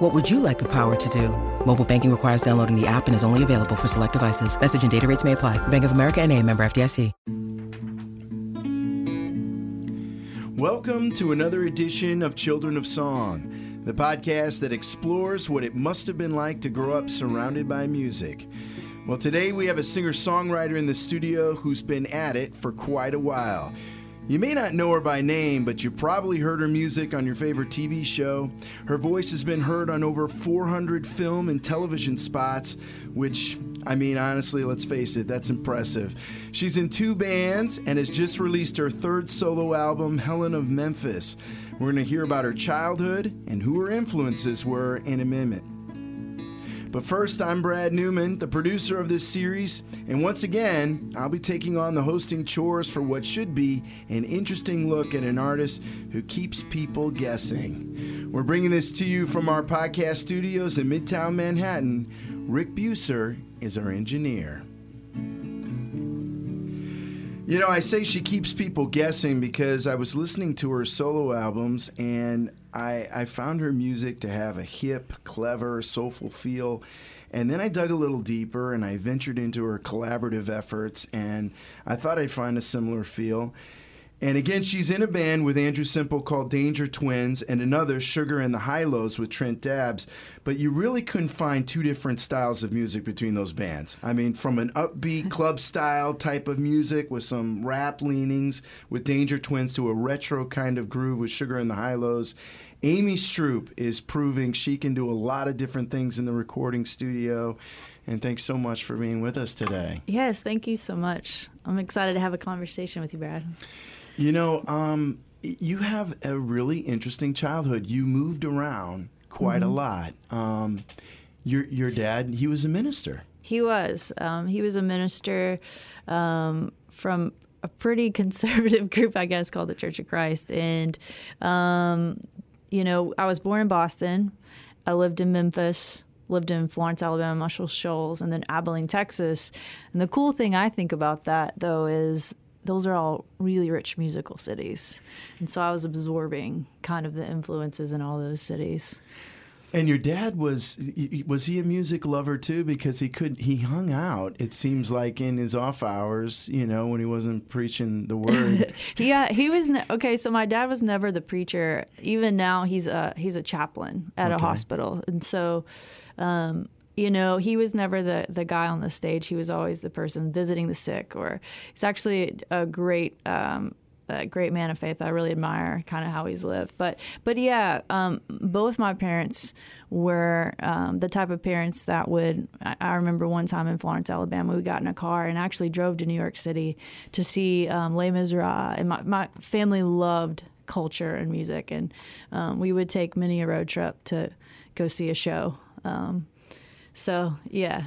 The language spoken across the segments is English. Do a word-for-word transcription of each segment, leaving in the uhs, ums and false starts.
What would you like the power to do? Mobile banking requires downloading the app and is only available for select devices. Message and data rates may apply. Bank of America N A, member F D I C. Welcome to another edition of Children of Song, the podcast that explores what it must have been like to grow up surrounded by music. Well, today we have a singer-songwriter in the studio who's been at it for quite a while. You may not know her by name, but you probably heard her music on your favorite T V show. Her voice has been heard on over four hundred film and television spots, which, I mean, honestly, let's face it, that's impressive. She's in two bands and has just released her third solo album, Helen of Memphis. We're going to hear about her childhood and who her influences were in a minute. But first, I'm Brad Newman, the producer of this series, and once again, I'll be taking on the hosting chores for what should be an interesting look at an artist who keeps people guessing. We're bringing this to you from our podcast studios in Midtown Manhattan. Rick Buser is our engineer. You know, I say she keeps people guessing because I was listening to her solo albums, and I, I found her music to have a hip, clever, soulful feel. And then I dug a little deeper, and I ventured into her collaborative efforts, and I thought I'd find a similar feel. And again, she's in a band with Andrew Semple called Danger Twins, and another, Sugar and the Hi-Lows with Trent Dabbs. But you really couldn't find two different styles of music between those bands. I mean, from an upbeat club-style type of music with some rap leanings with Danger Twins to a retro kind of groove with Sugar and the Hi-Lows. Amy Stroop is proving she can do a lot of different things in the recording studio. And thanks so much for being with us today. Yes, thank you so much. I'm excited to have a conversation with you, Brad. You know, um, you have a really interesting childhood. You moved around quite mm-hmm. a lot. Um, your your dad, he was a minister. He was. Um, he was a minister um, from a pretty conservative group, I guess, called the Church of Christ. And, um, you know, I was born in Boston. I lived in Memphis, lived in Florence, Alabama, Muscle Shoals, and then Abilene, Texas. And the cool thing I think about that, though, is those are all really rich musical cities. And so I was absorbing kind of the influences in all those cities. And your dad, was was he a music lover too? Because he could he hung out, it seems like, in his off hours, you know, when he wasn't preaching the word. Yeah, he was ne- okay, so my dad was never the preacher. Even now he's a he's a chaplain at okay. a hospital. And so um you know, he was never the, the guy on the stage. He was always the person visiting the sick. Or he's actually a great um, a great man of faith. I really admire kind of how he's lived. But but yeah, um, both my parents were um, the type of parents that would. I, I remember one time in Florence, Alabama, we got in a car and actually drove to New York City to see um, Les Miserables. And my, my family loved culture and music, and um, we would take many a road trip to go see a show. Um, So, yeah.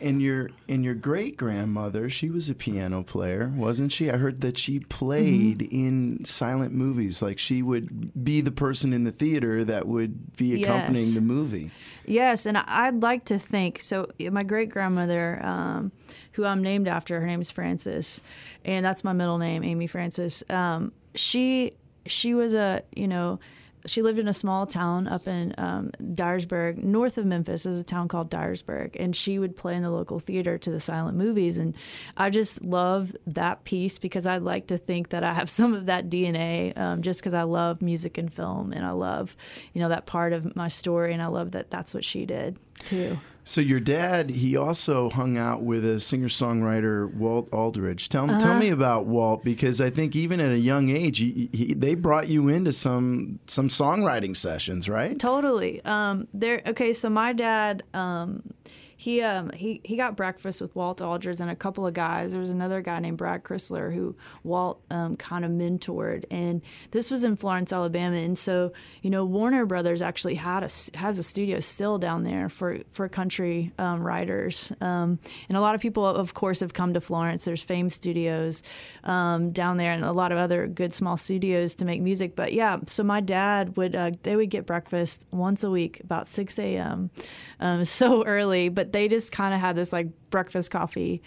And your and your great-grandmother, she was a piano player, wasn't she? I heard that she played mm-hmm. in silent movies. Like, she would be the person in the theater that would be accompanying yes. the movie. Yes, and I'd like to think, so my great-grandmother, um, who I'm named after, her name is Frances, and that's my middle name, Amy Frances. Um, she she was a, you know... She lived in a small town up in um, Dyersburg, north of Memphis. There's a town called Dyersburg, and she would play in the local theater to the silent movies. And I just love that piece because I like to think that I have some of that D N A um, just because I love music and film, and I love, you know, that part of my story, and I love that that's what she did, too. So your dad, he also hung out with a singer-songwriter, Walt Aldridge. Tell, uh-huh. tell me about Walt, because I think even at a young age, he, he, they brought you into some some songwriting sessions, right? Totally. Um, there. Okay, so my dad, um, He um he, he got breakfast with Walt Aldridge and a couple of guys. There was another guy named Brad Crisler who Walt um, kind of mentored, and this was in Florence, Alabama. And so, you know, Warner Brothers actually had a has a studio still down there for for country um, writers, um, and a lot of people, of course, have come to Florence. There's Fame Studios um, down there, and a lot of other good small studios to make music. But yeah, so my dad would uh, they would get breakfast once a week, about six a.m. Um, so early, but they just kind of had this like breakfast coffee.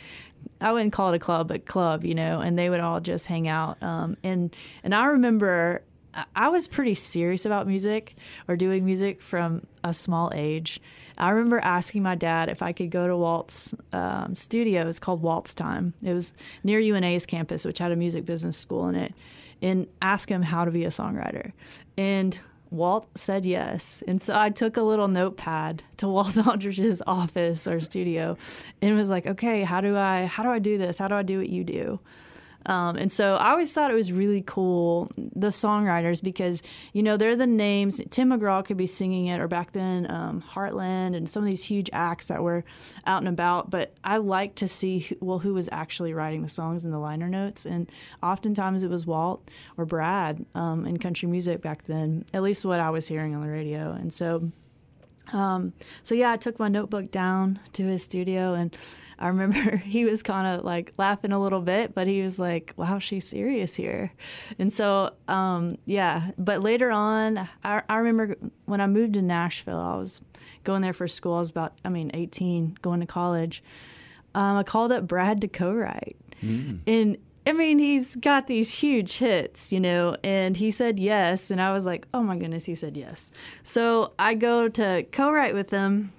I wouldn't call it a club, but club, you know, and they would all just hang out. Um, and and I remember I was pretty serious about music or doing music from a small age. I remember asking my dad if I could go to Walt's um, studio. It was called Walt's Time. It was near U N A's campus, which had a music business school in it, and ask him how to be a songwriter. And Walt said yes. And so I took a little notepad to Walt Aldridge's office or studio and was like, okay, how do I, how do I do this? How do I do what you do? Um, and so I always thought it was really cool, the songwriters, because, you know, they're the names. Tim McGraw could be singing it, or back then um, Heartland and some of these huge acts that were out and about. But I like to see, who, well, who was actually writing the songs in the liner notes. And oftentimes it was Walt or Brad um, in country music back then, at least what I was hearing on the radio. And so, um, so yeah, I took my notebook down to his studio, and I remember he was kind of like laughing a little bit, but he was like, wow, she's serious here. And so, um, yeah, but later on, I, I remember when I moved to Nashville, I was going there for school. I was about, I mean, eighteen, going to college. Um, I called up Brad to co-write. Mm. And I mean, he's got these huge hits, you know, and he said yes. And I was like, oh my goodness, he said yes. So I go to co-write with him.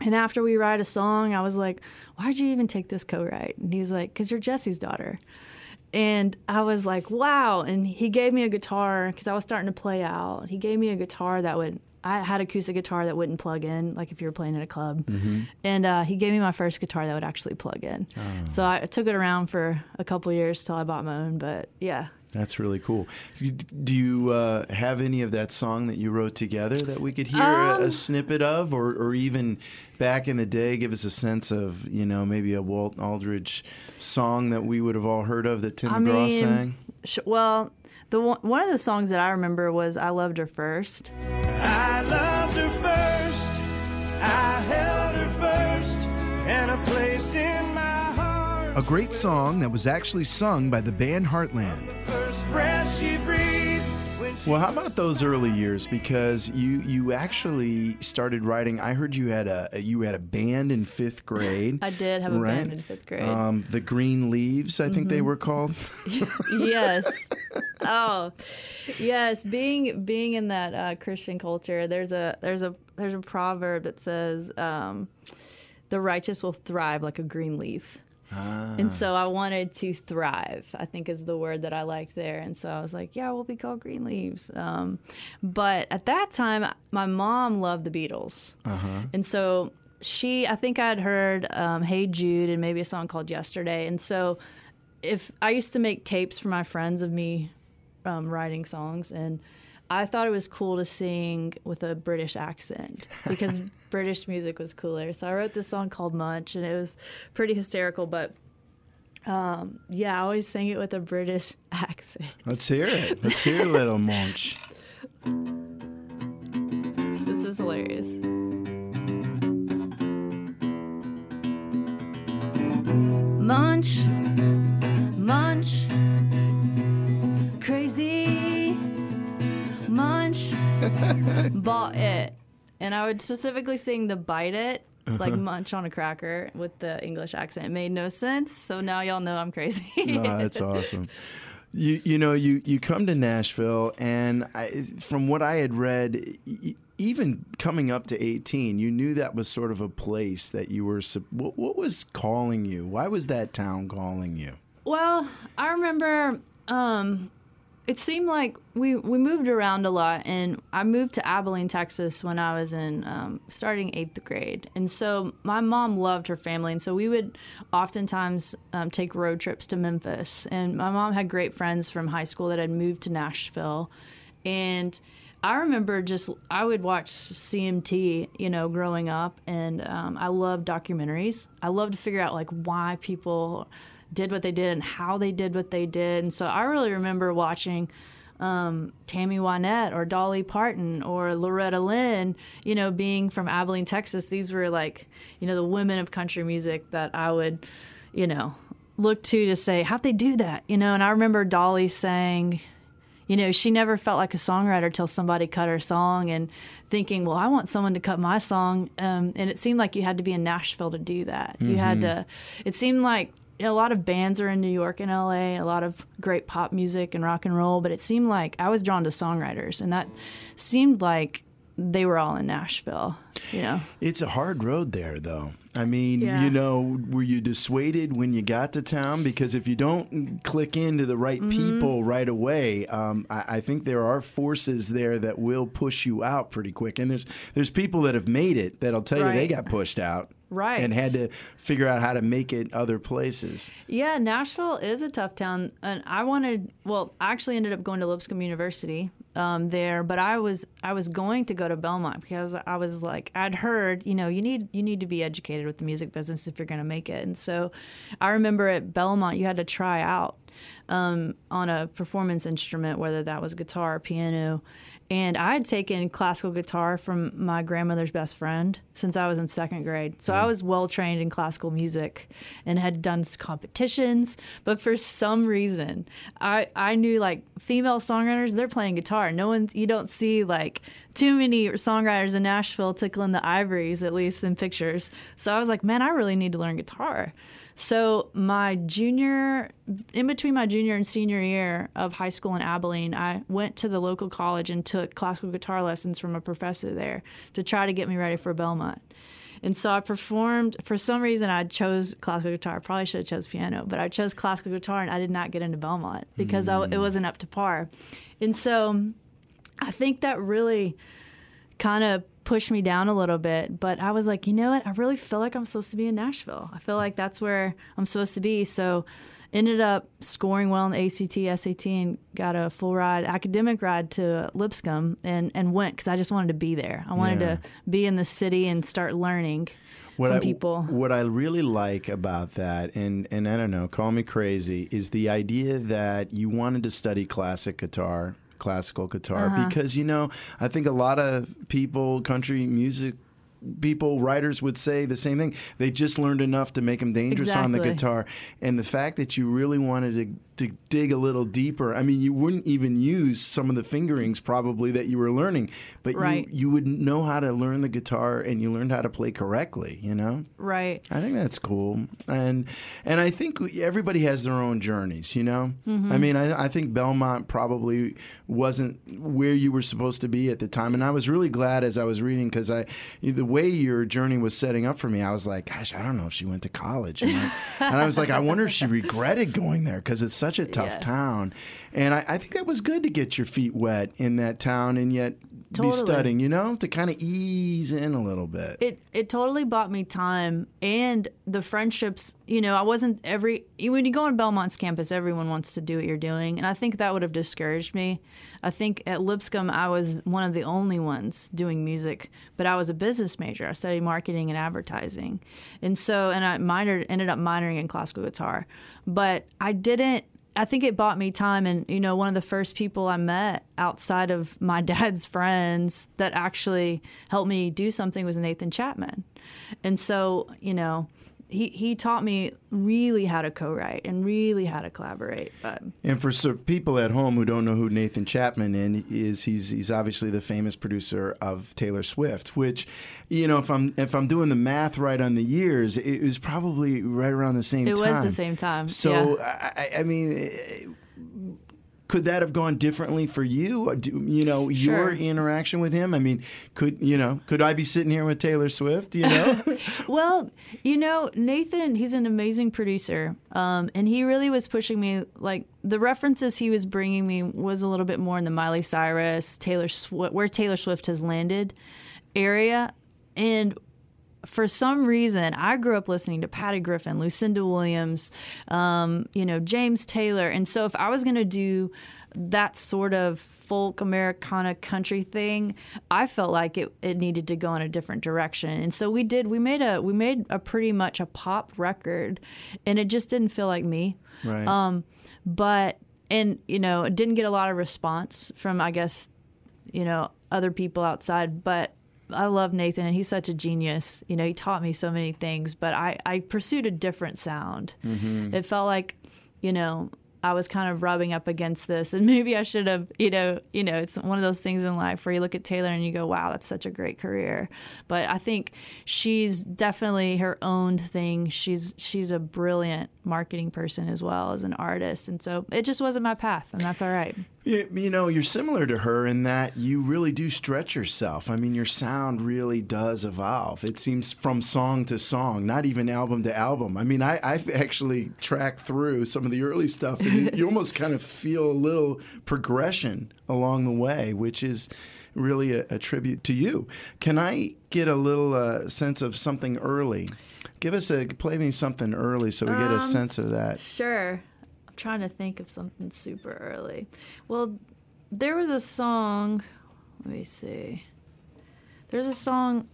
And after we write a song, I was like, why'd you even take this co-write? And he was like, because you're Jesse's daughter. And I was like, wow. And he gave me a guitar because I was starting to play out. He gave me a guitar that would, I had acoustic guitar that wouldn't plug in, like if you were playing at a club. Mm-hmm. And uh, he gave me my first guitar that would actually plug in. Oh. So I took it around for a couple of years till I bought my own. But yeah. That's really cool. Do you uh, have any of that song that you wrote together that we could hear um, a, a snippet of, or, or even back in the day, give us a sense of, you know, maybe a Walt Aldridge song that we would have all heard of that Tim I McGraw mean, sang? Sh- well, the one, one of the songs that I remember was "I Loved Her First." I loved her first. I held her first, and a place in my heart. A great song that was actually sung by the band Heartland. Well, how about those early years? Because you, you actually started writing. I heard you had a you had a band in fifth grade. I did have a right? band in fifth grade. Um, the Green Leaves, I think mm-hmm. they were called. Yes. Oh, yes. Being being in that uh, Christian culture, there's a there's a there's a proverb that says, um, "The righteous will thrive like a green leaf." Ah. And so I wanted to thrive, I think is the word that I liked there. And so I was like, yeah, we'll be called Green Leaves. Um, but at that time, my mom loved the Beatles. Uh-huh. And so she, I think I'd heard um, Hey Jude and maybe a song called Yesterday. And so if I used to make tapes for my friends of me um, writing songs, and I thought it was cool to sing with a British accent because British music was cooler. So I wrote this song called Munch, and it was pretty hysterical. But um, yeah, I always sang it with a British accent. Let's hear it. Let's hear a little Munch. This is hilarious. Munch, Munch, crazy Munch, bought it. And I would specifically sing the bite it, like uh-huh. munch on a cracker with the English accent. It made no sense, so now y'all know I'm crazy. No, that's awesome. You you know, you, you come to Nashville, and I, from what I had read, y- even coming up to eighteen, you knew that was sort of a place that you were... What, what was calling you? Why was that town calling you? Well, I remember... Um, It seemed like we, we moved around a lot, and I moved to Abilene, Texas when I was in um, starting eighth grade. And so my mom loved her family, and so we would oftentimes um, take road trips to Memphis. And my mom had great friends from high school that had moved to Nashville, and I remember just, I would watch C M T, you know, growing up, and um, I loved documentaries. I loved to figure out, like, why people did what they did and how they did what they did. And so I really remember watching um, Tammy Wynette or Dolly Parton or Loretta Lynn, you know, being from Abilene, Texas. These were, like, you know, the women of country music that I would, you know, look to to say, how'd they do that? You know, and I remember Dolly saying, you know, she never felt like a songwriter till somebody cut her song, and thinking, well, I want someone to cut my song. Um, and it seemed like you had to be in Nashville to do that. Mm-hmm. You had to, it seemed like a lot of bands are in New York and L A, a lot of great pop music and rock and roll, but it seemed like I was drawn to songwriters, and that seemed like they were all in Nashville, you know. It's a hard road there, though. I mean, yeah. you know, were you dissuaded when you got to town? Because if you don't click into the right mm-hmm. people right away, um, I, I think there are forces there that will push you out pretty quick. And there's there's people that have made it that'll tell right. you they got pushed out. Right. And had to figure out how to make it other places. Yeah, Nashville is a tough town. And I wanted, well, I actually ended up going to Lipscomb University um, there. But I was I was going to go to Belmont because I was like, I'd heard, you know, you need you need to be educated with the music business if you're going to make it. And so I remember at Belmont, you had to try out um, on a performance instrument, whether that was guitar or piano. And I had taken classical guitar from my grandmother's best friend since I was in second grade. So mm. I was well-trained in classical music and had done competitions. But for some reason, I, I knew, like, female songwriters, they're playing guitar. No one, you don't see, like, too many songwriters in Nashville tickling the ivories, at least in pictures. So I was like, man, I really need to learn guitar. So my junior, in between my junior and senior year of high school in Abilene, I went to the local college and took classical guitar lessons from a professor there to try to get me ready for Belmont. And so I performed, for some reason I chose classical guitar. I probably should have chose piano, but I chose classical guitar, and I did not get into Belmont because mm. I, it wasn't up to par. And so I think that really kind of pushed me down a little bit, but I was like, you know what? I really feel like I'm supposed to be in Nashville. I feel like that's where I'm supposed to be. So ended up scoring well in the A C T, S A T, and got a full ride, academic ride to Lipscomb, and, and went because I just wanted to be there. I wanted yeah. to be in the city and start learning what from I, people. What I really like about that, and, and I don't know, call me crazy, is the idea that you wanted to study classic guitar. classical guitar uh-huh. because, you know, I think a lot of people, country music people, writers would say the same thing. They just learned enough to make them dangerous exactly. on the guitar. And the fact that you really wanted to, to dig a little deeper, I mean, you wouldn't even use some of the fingerings probably that you were learning, but right. you, you would know how to learn the guitar, and you learned how to play correctly, you know? Right. I think that's cool. And and I think everybody has their own journeys, you know? Mm-hmm. I mean, I, I think Belmont probably wasn't where you were supposed to be at the time. And I was really glad as I was reading, because I, the way way your journey was setting up for me, I was like, gosh, I don't know if she went to college. And I, and I was like, I wonder if she regretted going there, because it's such a tough yeah. town. And I, I think that was good to get your feet wet in that town and yet totally. be studying, you know, to kind of ease in a little bit. It it totally bought me time, and the friendships, you know, I wasn't every, when you go on Belmont's campus, everyone wants to do what you're doing. And I think that would have discouraged me. I think at Lipscomb, I was one of the only ones doing music, but I was a business major. I studied marketing and advertising. And so, and I minored, ended up minoring in classical guitar, but I didn't, I think it bought me time. And, you know, one of the first people I met outside of my dad's friends that actually helped me do something was Nathan Chapman. And so, you know, he, he taught me really how to co-write and really how to collaborate. But and for so people at home who don't know who Nathan Chapman is, he's he's obviously the famous producer of Taylor Swift, which, you know, if I'm if I'm doing the math right on the years, it was probably right around the same it time. It was the same time. So yeah. I, I mean. It, could that have gone differently for you? Or do, you know, sure. your interaction with him? I mean, could, you know, could I be sitting here with Taylor Swift, you know? Well, you know, Nathan, he's an amazing producer. Um, and he really was pushing me, like, the references he was bringing me was a little bit more in the Miley Cyrus, Taylor Swift, where Taylor Swift has landed area. And for some reason, I grew up listening to Patty Griffin, Lucinda Williams, um, you know, James Taylor. And so if I was going to do that sort of folk Americana country thing, I felt like it, it needed to go in a different direction. And so we did, we made a, we made a pretty much a pop record, and it just didn't feel like me. Right. Um, but, and, you know, it didn't get a lot of response from, I guess, you know, other people outside, but I love Nathan, and he's such a genius. You know, he taught me so many things, but I, I pursued a different sound. Mm-hmm. It felt like, you know, I was kind of rubbing up against this, and maybe I should have, you know, you know, it's one of those things in life where you look at Taylor and you go, wow, that's such a great career. But I think she's definitely her own thing. She's, she's a brilliant marketing person as well as an artist. And so it just wasn't my path, and that's all right. You, you know, you're similar to her in that you really do stretch yourself. I mean, your sound really does evolve. It seems from song to song, not even album to album. I mean, I, I've actually tracked through some of the early stuff, and you, you almost kind of feel a little progression along the way, which is really a, a tribute to you. Can I get a little uh, sense of something early? Give us a, play me something early so we um, get a sense of that. Sure. Trying to think of something super early. Well, there was a song, let me see. There's a song,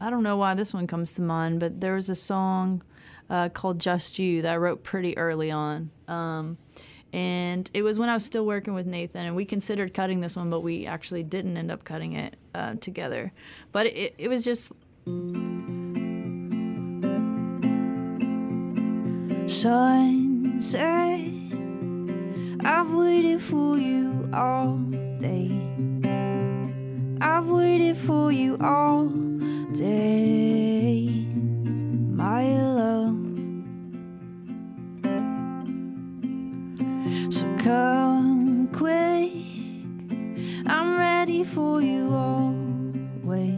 I don't know why this one comes to mind, but there was a song uh, called Just You that I wrote pretty early on. Um, and it was when I was still working with Nathan, and we considered cutting this one, but we actually didn't end up cutting it uh, together. But it, it was just... Sunset, I've waited for you all day. I've waited for you all day, my love. So come quick, I'm ready for you always.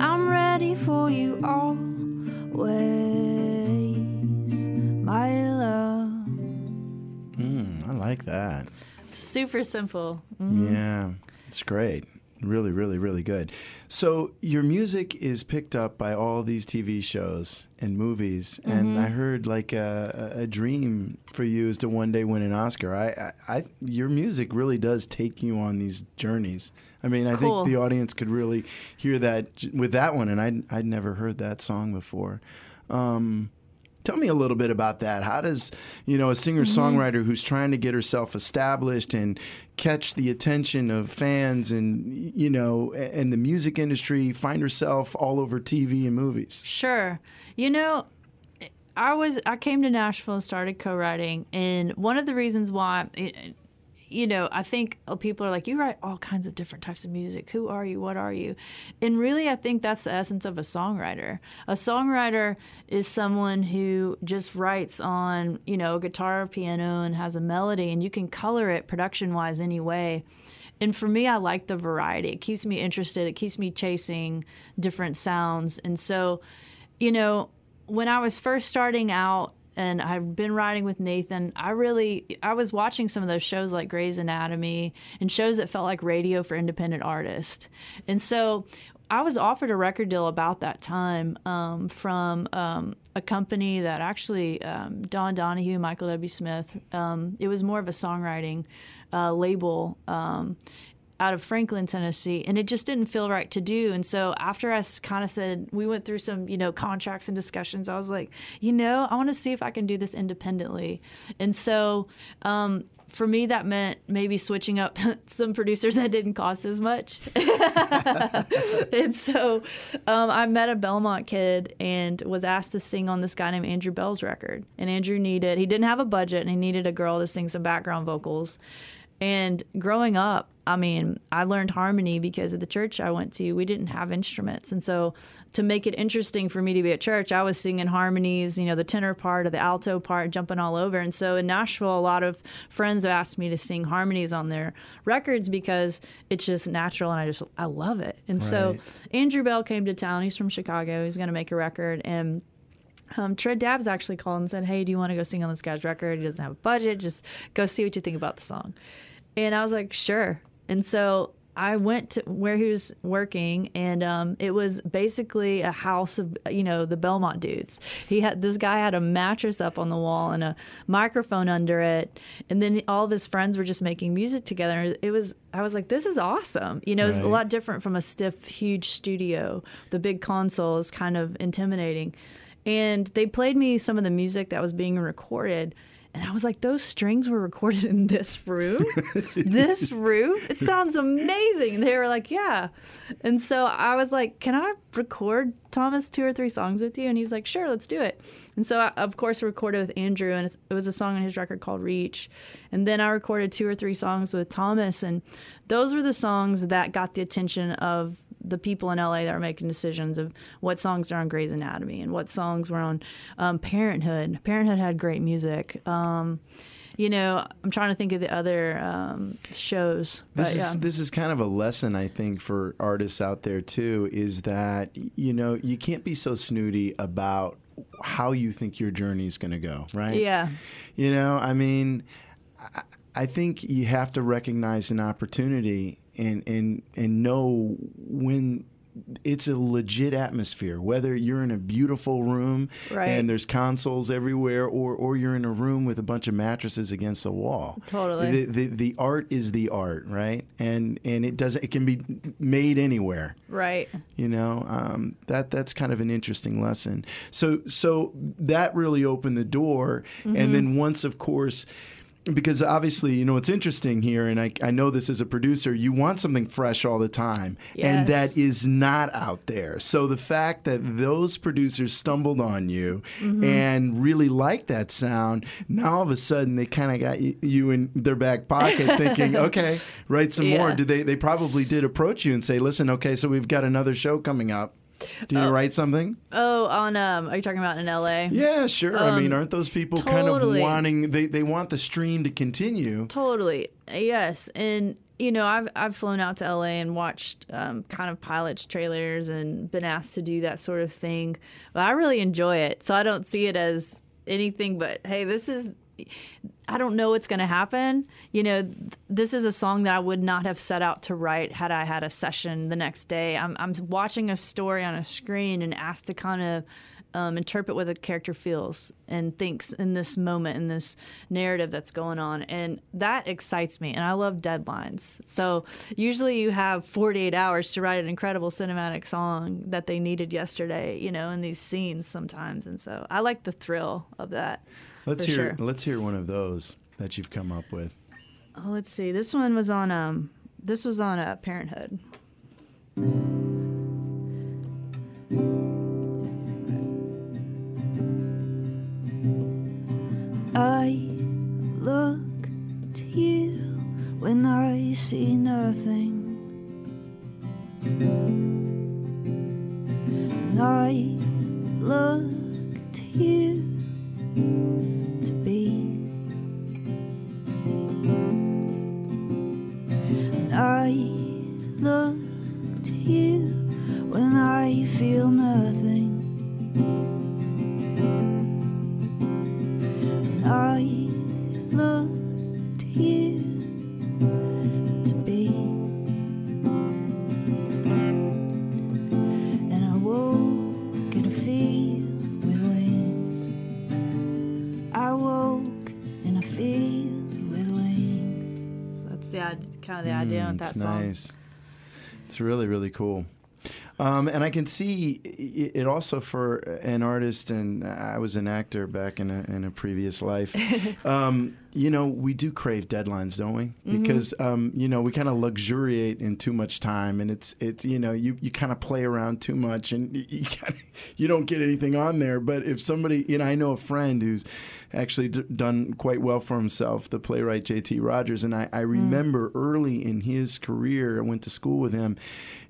I'm ready for you always, my love. I like that. Super simple. Mm-hmm. Yeah, it's great. Really, really, really good. So your music is picked up by all these T V shows and movies, mm-hmm. and I heard like a, a dream for you is to one day win an Oscar. I, I, I, your music really does take you on these journeys. I mean, I cool. think the audience could really hear that with that one, and I'd, I'd never heard that song before. Um Tell me a little bit about that. How does, you know, a singer-songwriter mm-hmm. who's trying to get herself established and catch the attention of fans and, you know, and the music industry find herself all over T V and movies? Sure. You know, I was I came to Nashville and started co-writing, and one of the reasons why, you know, I think people are like, you write all kinds of different types of music. Who are you? What are you? And really, I think that's the essence of a songwriter. A songwriter is someone who just writes on, you know, guitar or piano and has a melody, and you can color it production-wise any way. And for me, I like the variety. It keeps me interested. It keeps me chasing different sounds. And so, you know, when I was first starting out, and I've been writing with Nathan, I really, I was watching some of those shows like Grey's Anatomy and shows that felt like radio for independent artists. And so I was offered a record deal about that time um, from um, a company that actually, um, Don Donahue, Michael W. Smith, um, it was more of a songwriting uh, label um, out of Franklin, Tennessee, and it just didn't feel right to do. And so after I kind of said, we went through some, you know, contracts and discussions, I was like, you know, I want to see if I can do this independently. And so um, for me, that meant maybe switching up some producers that didn't cost as much. And so um, I met a Belmont kid and was asked to sing on this guy named Andrew Bell's record. And Andrew needed, he didn't have a budget, and he needed a girl to sing some background vocals. And growing up, I mean, I learned harmony because of the church I went to. We didn't have instruments. And so to make it interesting for me to be at church, I was singing harmonies, you know, the tenor part or the alto part, jumping all over. And so in Nashville, a lot of friends have asked me to sing harmonies on their records because it's just natural, and I just, I love it. And right. so Andrew Bell came to town. He's from Chicago. He's going to make a record. And Um, Trent Dabbs actually called and said, hey, do you want to go sing on this guy's record? He doesn't have a budget. Just go see what you think about the song. And I was like, sure. And so I went to where he was working, and um, it was basically a house of, you know, the Belmont dudes. He had this guy had a mattress up on the wall and a microphone under it, and then all of his friends were just making music together. It was I was like, this is awesome. You know, right. It's a lot different from a stiff, huge studio. The big console is kind of intimidating, and they played me some of the music that was being recorded. And I was like, those strings were recorded in this room? This room? It sounds amazing. And they were like, yeah. And so I was like, can I record, Thomas, two or three songs with you? And he's like, sure, let's do it. And so I, of course, recorded with Andrew, and it was a song on his record called Reach. And then I recorded two or three songs with Thomas, and those were the songs that got the attention of the people in L A that are making decisions of what songs are on Grey's Anatomy and what songs were on um, Parenthood. Parenthood had great music. Um, you know, I'm trying to think of the other um, shows. This, but, yeah. is, this is kind of a lesson, I think, for artists out there, too, is that, you know, you can't be so snooty about how you think your journey is going to go, right? Yeah. You know, I mean, I, I think you have to recognize an opportunity and and and know when it's a legit atmosphere, whether you're in a beautiful room right. and there's consoles everywhere, or or you're in a room with a bunch of mattresses against the wall. Totally. The the, the art is the art, right? And and it doesn't it can be made anywhere. Right. You know, um, that that's kind of an interesting lesson. So so that really opened the door, mm-hmm. and then once, of course. Because obviously, you know, it's interesting here, and I, I know this as a producer, you want something fresh all the time, yes. and that is not out there. So the fact that those producers stumbled on you mm-hmm. and really liked that sound, now all of a sudden they kind of got you, you in their back pocket thinking, okay, write some yeah. more. Did they, they probably did approach you and say, listen, okay, so we've got another show coming up. Do you oh. write something? Oh, on um, are you talking about in L A? Yeah, sure. Um, I mean, aren't those people totally. kind of wanting? They they want the stream to continue. Totally. Yes, and you know, I've I've flown out to L A and watched um, kind of pilots, trailers, and been asked to do that sort of thing. But I really enjoy it, so I don't see it as anything but hey, this is. I don't know what's going to happen. You know, th- this is a song that I would not have set out to write had I had a session the next day. I'm, I'm watching a story on a screen and asked to kind of um, interpret what the character feels and thinks in this moment, in this narrative that's going on. And that excites me. And I love deadlines. So usually you have forty-eight hours to write an incredible cinematic song that they needed yesterday, you know, in these scenes sometimes. And so I like the thrill of that. Let's For hear sure. let's hear one of those that you've come up with. Oh, let's see. This one was on um this was on uh, Parenthood. I look to you when I see nothing. And I look to you to be, and I look to you when I feel nothing, and I look to you to be, and I woke in a field with wings. I woke in a field with wings. So that's the kind of the idea mm, with that it's song. Nice. It's really, really cool. Um, and I can see it also for an artist, and I was an actor back in a, in a previous life. Um, you know, we do crave deadlines, don't we? Mm-hmm. Because, um, you know, we kind of luxuriate in too much time, and it's, it, you know, you, you kind of play around too much, and you, you, kinda, you don't get anything on there. But if somebody, you know, I know a friend who's actually d- done quite well for himself, the playwright J T Rogers, and I, I remember mm. early in his career, I went to school with him.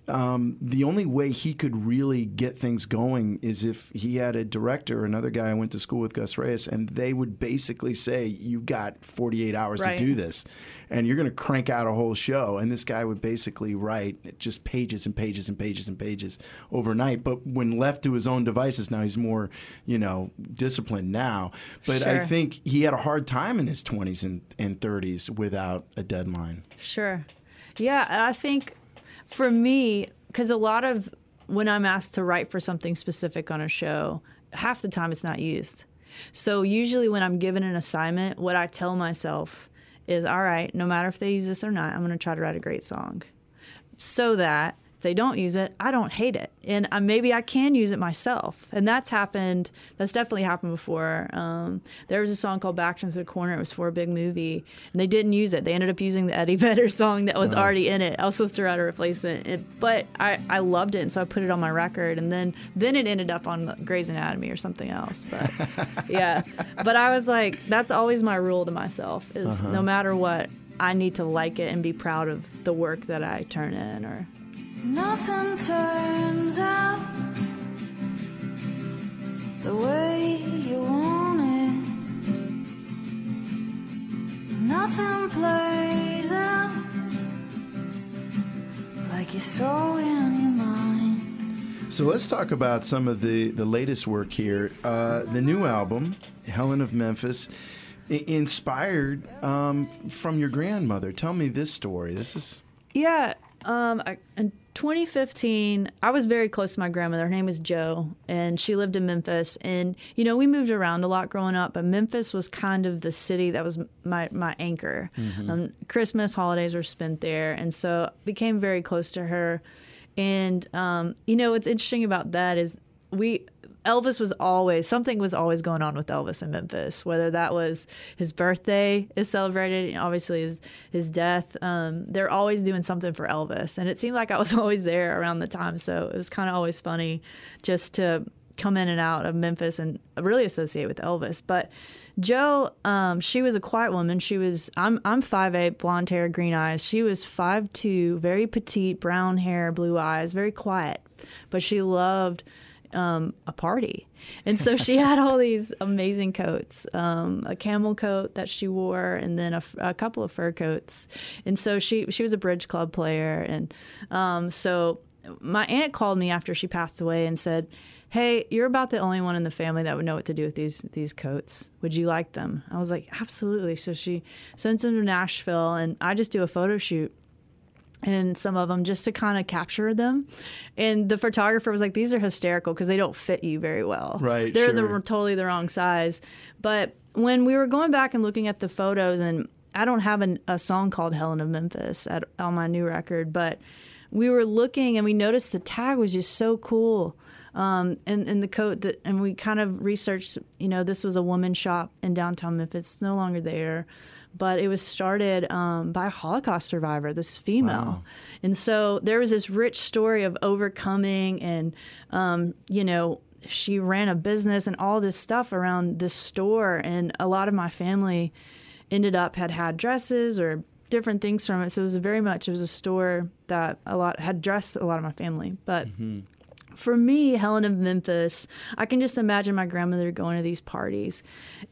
Um, the only way he could really get things going is if he had a director, another guy I went to school with, Gus Reyes, and they would basically say, you've got forty-eight hours right. to do this, and you're going to crank out a whole show. And this guy would basically write just pages and pages and pages and pages overnight. But when left to his own devices, now he's more, you know, disciplined now. But sure. I think he had a hard time in his twenties and, and thirties without a deadline. Sure. Yeah, I think for me, because a lot of when I'm asked to write for something specific on a show, half the time it's not used. So usually when I'm given an assignment, what I tell myself is, all right, no matter if they use this or not, I'm going to try to write a great song so that if they don't use it, I don't hate it. And I, maybe I can use it myself. And that's happened. That's definitely happened before. Um, there was a song called Back into the Corner. It was for a big movie. And they didn't use it. They ended up using the Eddie Vedder song that was wow. already in it. I was supposed to write a replacement. It, but I, I loved it, and so I put it on my record. And then, then it ended up on Grey's Anatomy or something else. But yeah. But I was like, that's always my rule to myself is uh-huh. no matter what, I need to like it and be proud of the work that I turn in or... Nothing turns out the way you want it. Nothing plays out like you saw in your mind. So let's talk about some of the, the latest work here. Uh, the new album, Helen of Memphis, I- inspired um, from your grandmother. Tell me this story. This is... Yeah. Um, I, in twenty fifteen, I was very close to my grandmother. Her name is Jo, and she lived in Memphis. And, you know, we moved around a lot growing up, but Memphis was kind of the city that was my, my anchor. Mm-hmm. Um, Christmas, holidays were spent there, and so became very close to her. And, um, you know, what's interesting about that is we... Elvis was always, something was always going on with Elvis in Memphis, whether that was his birthday is celebrated, and obviously his, his death. Um, they're always doing something for Elvis. And it seemed like I was always there around the time. So it was kind of always funny just to come in and out of Memphis and really associate with Elvis. But Jo, um, she was a quiet woman. She was, I'm I'm five eight, blonde hair, green eyes. She was five two, very petite, brown hair, blue eyes, very quiet. But she loved... Um, a party. And so she had all these amazing coats, um, a camel coat that she wore, and then a, a couple of fur coats. And so she, she was a bridge club player. And um, so my aunt called me after she passed away and said, hey, you're about the only one in the family that would know what to do with these these coats. Would you like them? I was like, absolutely. So she sends them to Nashville, and I just do a photo shoot. And some of them just to kind of capture them. And the photographer was like, these are hysterical because they don't fit you very well. Right. They're sure. the, totally the wrong size. But when we were going back and looking at the photos, and I don't have an, a song called Helen of Memphis at, on my new record, but we were looking and we noticed the tag was just so cool. Um, and, and the coat that, and we kind of researched, you know, this was a woman's shop in downtown Memphis. It's no longer there. But it was started um, by a Holocaust survivor, this female. Wow. And so there was this rich story of overcoming and, um, you know, she ran a business and all this stuff around this store. And a lot of my family ended up had had dresses or different things from it. So it was very much, it was a store that a lot had dressed a lot of my family. But mm-hmm. for me, Helen of Memphis, I can just imagine my grandmother going to these parties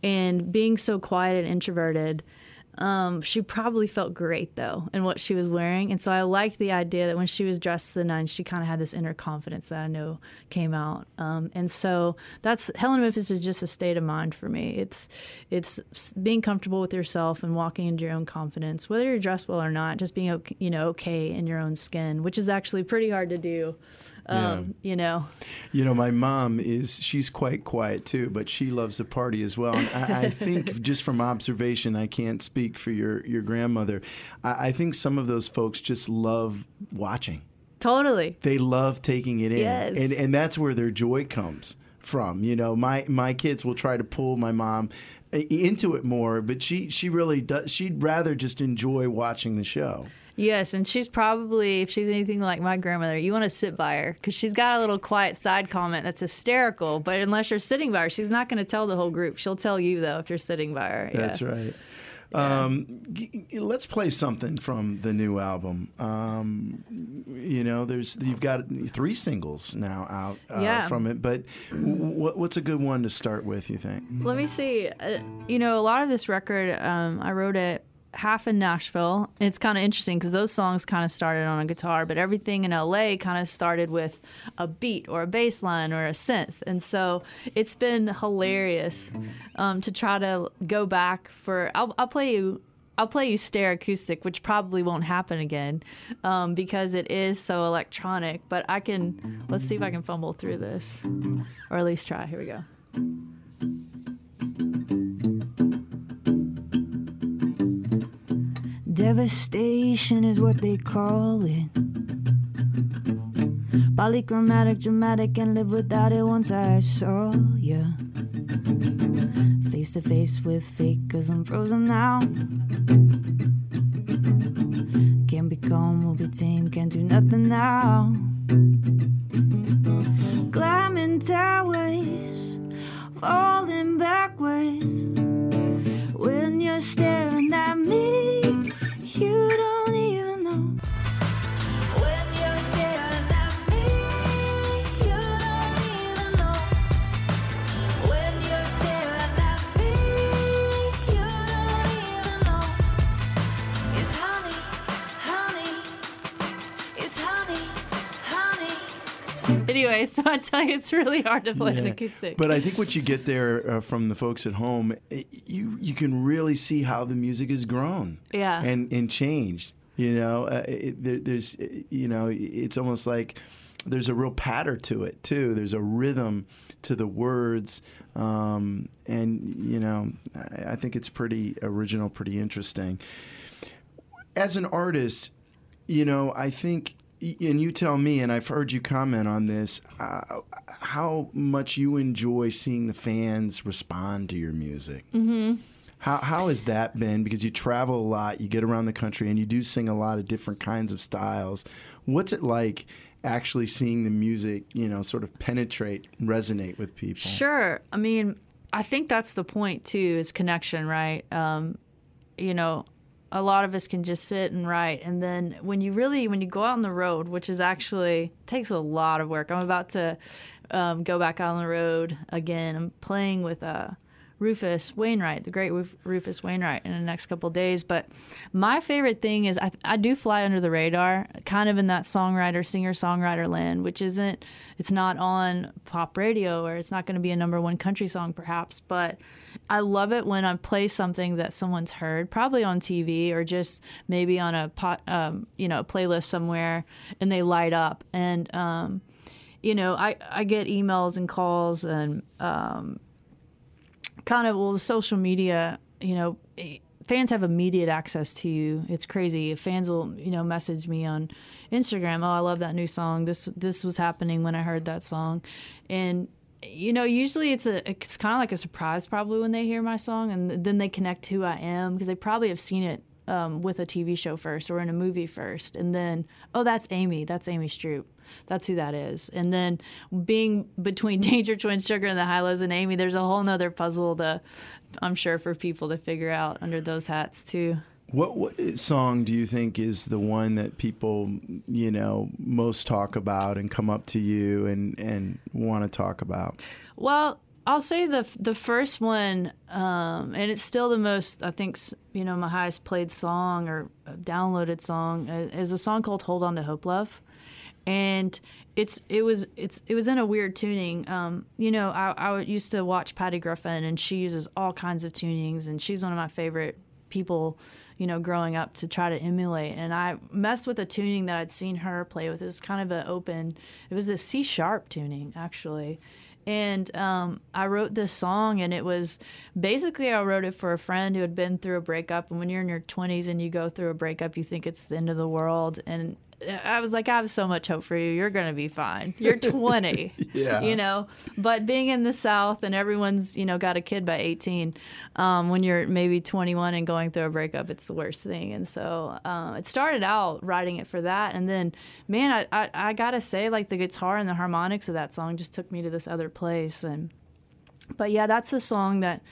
and being so quiet and introverted. Um, she probably felt great, though, in what she was wearing. And so I liked the idea that when she was dressed to the nines, she kind of had this inner confidence that I know came out. Um, and so that's Helen of Memphis is just a state of mind for me. It's it's being comfortable with yourself and walking into your own confidence, whether you're dressed well or not, just being okay, you know, okay in your own skin, which is actually pretty hard to do. Um, yeah. You know, you know, my mom is she's quite quiet, too, but she loves a party as well. And I, I think just from observation, I can't speak for your your grandmother. I, I think some of those folks just love watching. Totally. They love taking it in. Yes. And, and that's where their joy comes from. You know, my my kids will try to pull my mom into it more, but she she really does. She'd rather just enjoy watching the show. Yes, and she's probably, if she's anything like my grandmother, you want to sit by her because she's got a little quiet side comment that's hysterical. But unless you're sitting by her, she's not going to tell the whole group. She'll tell you, though, if you're sitting by her. Yeah. That's right. Yeah. Um, g- let's play something from the new album. Um, you know, there's you've got three singles now out uh, yeah. from it, but w- what's a good one to start with, you think? Let me see. Uh, you know, a lot of this record, um, I wrote it half in Nashville. It's kind of interesting because those songs kind of started on a guitar, but everything in L A kind of started with a beat or a bass line or a synth. And so it's been hilarious um, to try to go back for... I'll, I'll play you... I'll play you Stair acoustic, which probably won't happen again um, because it is so electronic. But I can, let's see if I can fumble through this, or at least try. Here we go. Devastation is what they call it. Polychromatic, dramatic, and live without it. Once I saw ya face to face with fate, 'cause I'm frozen now. Can't be calm, will be tame, can't do nothing now. Climbing towers, falling backwards. When you're staring at me, you don't even know. When you're staring at me, you don't even know. When you're staring at me, you don't even know. It's honey, honey, it's honey, honey. Anyway, so I tell you, it's really hard to play yeah. an acoustic. But I think what you get there uh, from the folks at home, it, you you can really see how the music has grown. Yeah. And and changed. You know, uh, it, there, there's you know, it's almost like there's a real patter to it too. There's a rhythm to the words, um, and you know, I, I think it's pretty original, pretty interesting. As an artist, you know, I think. And you tell me, and I've heard you comment on this, uh, how much you enjoy seeing the fans respond to your music. Mm-hmm. How how has that been? Because you travel a lot, you get around the country, and you do sing a lot of different kinds of styles. What's it like actually seeing the music, you know, sort of penetrate, resonate with people? Sure. I mean, I think that's the point, too, is connection, right? Um, you know, a lot of us can just sit and write. And then when you really, when you go out on the road, which is actually takes a lot of work. I'm about to um, go back on the road again. I'm playing with uh, Rufus Wainwright, the great Ruf- Rufus Wainwright in the next couple of days. But my favorite thing is I, I do fly under the radar, kind of in that songwriter, singer-songwriter land, which isn't, it's not on pop radio or it's not going to be a number one country song perhaps. But I love it when I play something that someone's heard, probably on T V or just maybe on a pot, um, you know, a playlist somewhere, and they light up. And, um, you know, I, I get emails and calls and, um, kind of, well, social media, you know, fans have immediate access to you. It's crazy. Fans will, you know, message me on Instagram. Oh, I love that new song. This this was happening when I heard that song. And, you know, usually it's a it's kind of like a surprise probably when they hear my song. And then they connect who I am because they probably have seen it um, with a T V show first or in a movie first. And then, oh, that's Amy. That's Amy Stroop. That's who that is. And then being between Danger Twins, Sugar and the Hi-Lows, and Amy, there's a whole nother puzzle to, I'm sure, for people to figure out under those hats too. What what song do you think is the one that people, you know, most talk about and come up to you and, and want to talk about? Well, I'll say the the first one, um, and it's still the most, I think, you know, my highest played song or downloaded song is a song called Hold On To Hope Love. And it's it was it's it was in a weird tuning. Um, you know, I, I used to watch Patty Griffin, and she uses all kinds of tunings, and she's one of my favorite people, you know, growing up to try to emulate. And I messed with a tuning that I'd seen her play with. It was kind of an open. It was a C sharp tuning, actually. And um, I wrote this song, and it was basically I wrote it for a friend who had been through a breakup. And when you're in your twenties and you go through a breakup, you think it's the end of the world, and I was like, I have so much hope for you. You're going to be fine. You're twenty, yeah. you know, but being in the South and everyone's, you know, got a kid by eighteen, um, when you're maybe twenty-one and going through a breakup, it's the worst thing. And so uh, it started out writing it for that. And then, man, I, I, I got to say, like, the guitar and the harmonics of that song just took me to this other place. And but, yeah, that's the song that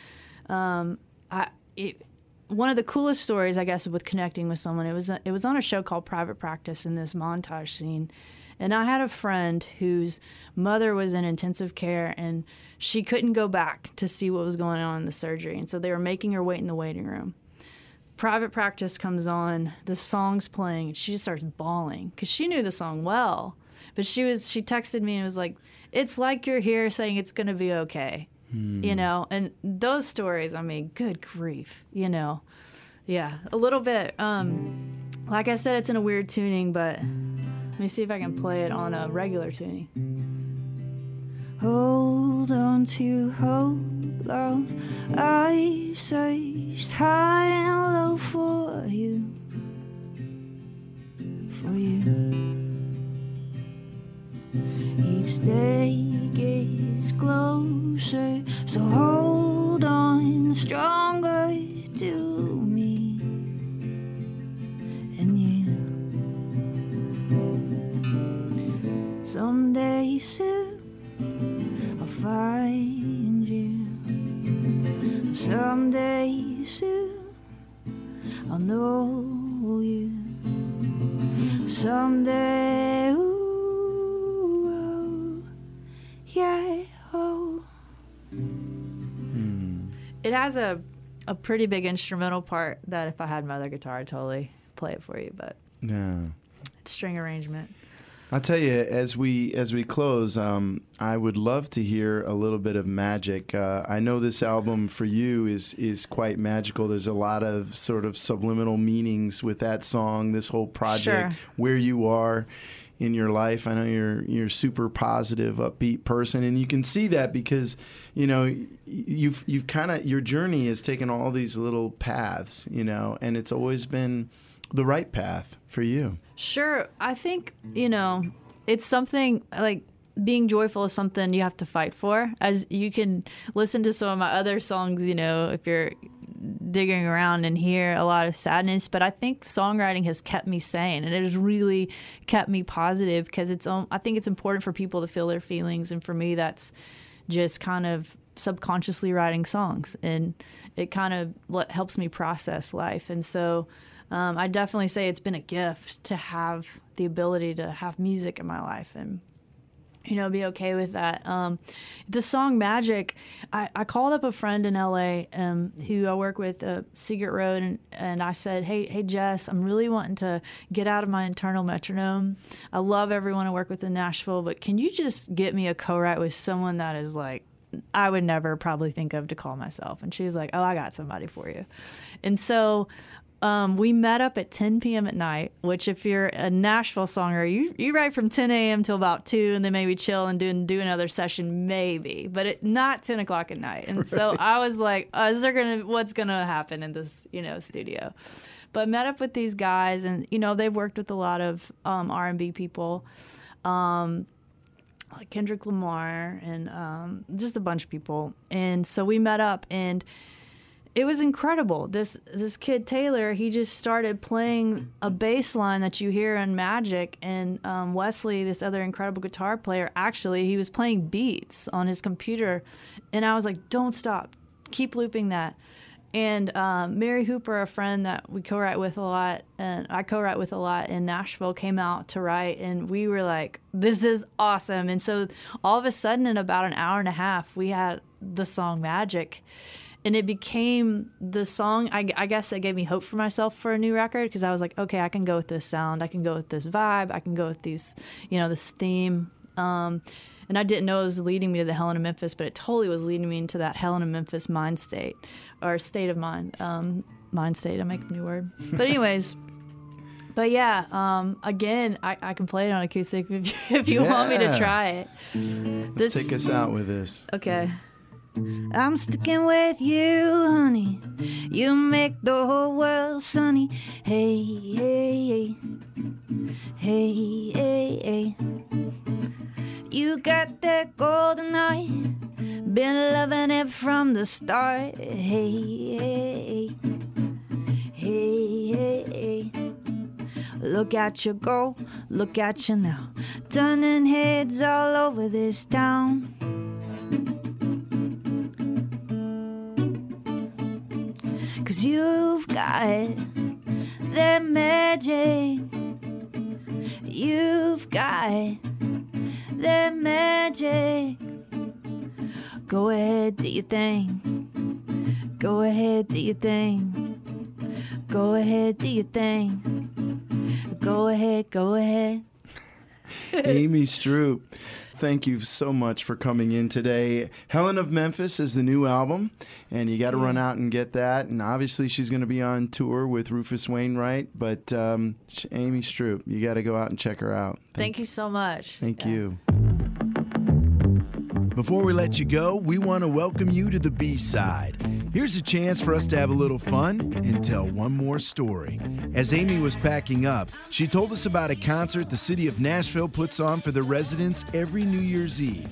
um, I it, one of the coolest stories, I guess, with connecting with someone, it was a, it was on a show called Private Practice in this montage scene. And I had a friend whose mother was in intensive care, and she couldn't go back to see what was going on in the surgery. And so they were making her wait in the waiting room. Private Practice comes on, the song's playing, and she just starts bawling because she knew the song well. But she was she texted me and was like, it's like you're here saying it's going to be okay. You know, and those stories, I mean, good grief, you know. Yeah, a little bit. Um, like I said, it's in a weird tuning, but let me see if I can play it on a regular tuning. Hold on to hope, love. I've searched high and low for you, for you. Each day gets closer, so hold on stronger to me and you. Someday soon I'll find you. Someday soon I'll know you. Someday, ooh, oh, yeah, oh. Mm. It has a a pretty big instrumental part that if I had my other guitar, I'd totally play it for you, but yeah, it's string arrangement. I'll tell you, as we as we close, um, I would love to hear a little bit of magic. Uh, I know this album for you is is quite magical. There's a lot of sort of subliminal meanings with that song, this whole project, sure. where you are in your life. I know you're you're a super positive, upbeat person, and you can see that because you know you've you've kind of your journey has taken all these little paths, you know, and it's always been the right path for you. Sure. I think, you know, it's something like being joyful is something you have to fight for. As you can listen to some of my other songs, you know, if you're digging around and hear a lot of sadness, but I think songwriting has kept me sane and it has really kept me positive because it's, um, I think it's important for people to feel their feelings. And for me, that's just kind of subconsciously writing songs and it kind of helps me process life. And so, Um, I definitely say it's been a gift to have the ability to have music in my life and, you know, be okay with that. Um, the song Magic, I, I called up a friend in L A um, who I work with, uh, Secret Road, and, and I said, hey, hey, Jess, I'm really wanting to get out of my internal metronome. I love everyone I work with in Nashville, but can you just get me a co-write with someone that is like, I would never probably think of to call myself? And she was like, oh, I got somebody for you. And so... Um, we met up at ten p.m. at night, which if you're a Nashville songer, you, you write from ten a.m. till about two and then maybe chill and do, do another session, maybe, but it, not ten o'clock at night. And right. So I was like, oh, is there gonna, what's going to happen in this, you know, studio? But met up with these guys and, you know, they've worked with a lot of um, R and B people, um, like Kendrick Lamar and um, just a bunch of people. And so we met up and... It was incredible. This this kid, Taylor, he just started playing a bass line that you hear in Magic. And um, Wesley, this other incredible guitar player, actually, he was playing beats on his computer. And I was like, don't stop. Keep looping that. And um, Mary Hooper, a friend that we co-write with a lot, and I co-write with a lot in Nashville, came out to write. And we were like, this is awesome. And so all of a sudden, in about an hour and a half, we had the song Magic. And it became the song, I, I guess, that gave me hope for myself for a new record because I was like, okay, I can go with this sound. I can go with this vibe. I can go with these, you know, this theme. Um, and I didn't know it was leading me to the Helen of Memphis, but it totally was leading me into that Helen of Memphis mind state or state of mind. Um, mind state, I make a new word. But anyways... But yeah, um, again, I, I can play it on acoustic if you, if you yeah. want me to try it. Let's this, take us out with this. Okay. Yeah. I'm sticking with you, honey. You make the whole world sunny. Hey, hey, hey. Hey, hey, hey. You got that golden eye. Been loving it from the start. Hey, hey, hey. Hey, hey, hey. Look at you go, look at you now. Turning heads all over this town. Cause you've got that magic. You've got that magic. Go ahead, do your thing. Go ahead, do your thing. Go ahead, do your thing. Go ahead, go ahead. Amy Stroop. thank you so much for coming in today. Helen of Memphis is the new album, and you got to mm-hmm. run out and get that. And obviously, she's going to be on tour with Rufus Wainwright, but um, Amy Stroop, you got to go out and check her out. Thank, thank you so much. Thank yeah. you. Before we let you go, we want to welcome you to the B-side. Here's a chance for us to have a little fun and tell one more story. As Amy was packing up, she told us about a concert the city of Nashville puts on for their residents every New Year's Eve.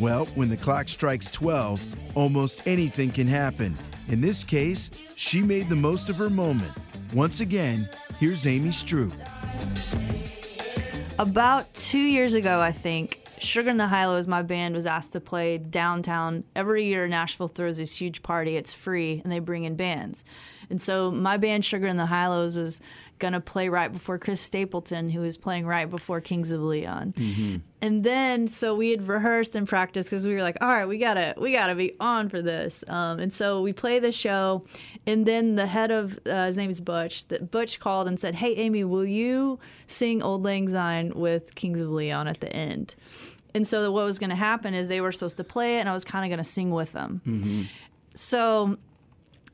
Well, when the clock strikes twelve, almost anything can happen. In this case, she made the most of her moment. Once again, here's Amy Stroop. About two years ago, I think, Sugar and the Hi-Lows, my band, was asked to play downtown. Every year, Nashville throws this huge party. It's free, and they bring in bands. And so my band, Sugar and the Hi-Lows, was going to play right before Chris Stapleton, who was playing right before Kings of Leon. Mm-hmm. And then, so we had rehearsed and practiced because we were like, all right, we gotta, we gotta be on for this. Um, and so we play the show, and then the head of, uh, his name is Butch, that Butch called and said, hey, Amy, will you sing Auld Lang Syne with Kings of Leon at the end? And so what was going to happen is they were supposed to play it, and I was kind of going to sing with them. Mm-hmm. So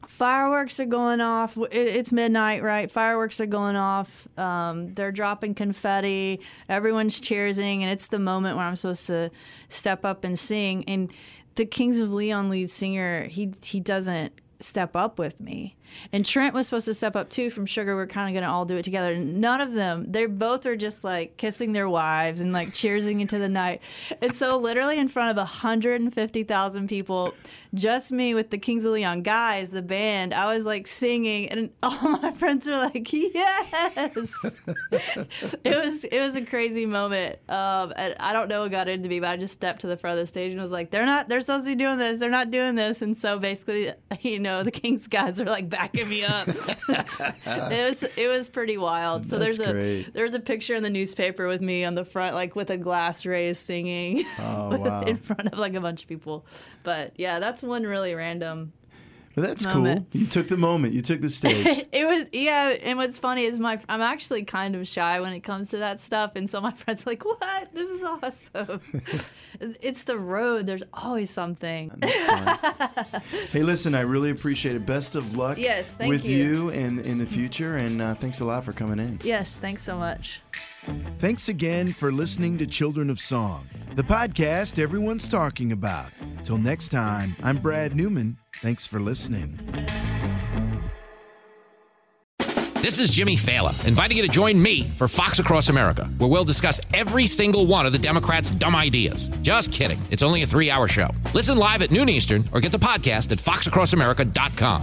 fireworks are going off. It's midnight, right? Fireworks are going off. Um, they're dropping confetti. Everyone's cheersing, and it's the moment where I'm supposed to step up and sing. And the Kings of Leon lead singer, he he doesn't step up with me. And Trent was supposed to step up, too, from Sugar. We're kind of going to all do it together. And none of them, they both are just, like, kissing their wives and, like, cheersing into the night. And so literally in front of one hundred fifty thousand people, just me with the Kings of Leon guys, the band, I was, like, singing. And all my friends were like, yes! It was it was a crazy moment. Um, and I don't know what got into me, but I just stepped to the front of the stage and was like, they're not, they're supposed to be doing this. They're not doing this. And so basically, you know, the Kings guys were like, backing me up. it was it was pretty wild. So That's there's a great. there's a picture in the newspaper with me on the front, like with a glass raised, singing oh, with, wow. in front of like a bunch of people. But yeah, that's one really random. Well, that's moment. Cool. You took the moment. You took the stage. It was yeah. And what's funny is my I'm actually kind of shy when it comes to that stuff, and so my friends are like, "What? This is awesome." It's the road. There's always something. Hey, listen, I really appreciate it. Best of luck. Yes, thank with you, you and in the future. And uh, thanks a lot for coming in. Yes, thanks so much. Thanks again for listening to Children of Song, the podcast everyone's talking about. Till next time, I'm Brad Newman. Thanks for listening. This is Jimmy Fallon, inviting you to join me for Fox Across America, where we'll discuss every single one of the Democrats' dumb ideas. Just kidding. It's only a three-hour show. Listen live at noon Eastern or get the podcast at fox across america dot com.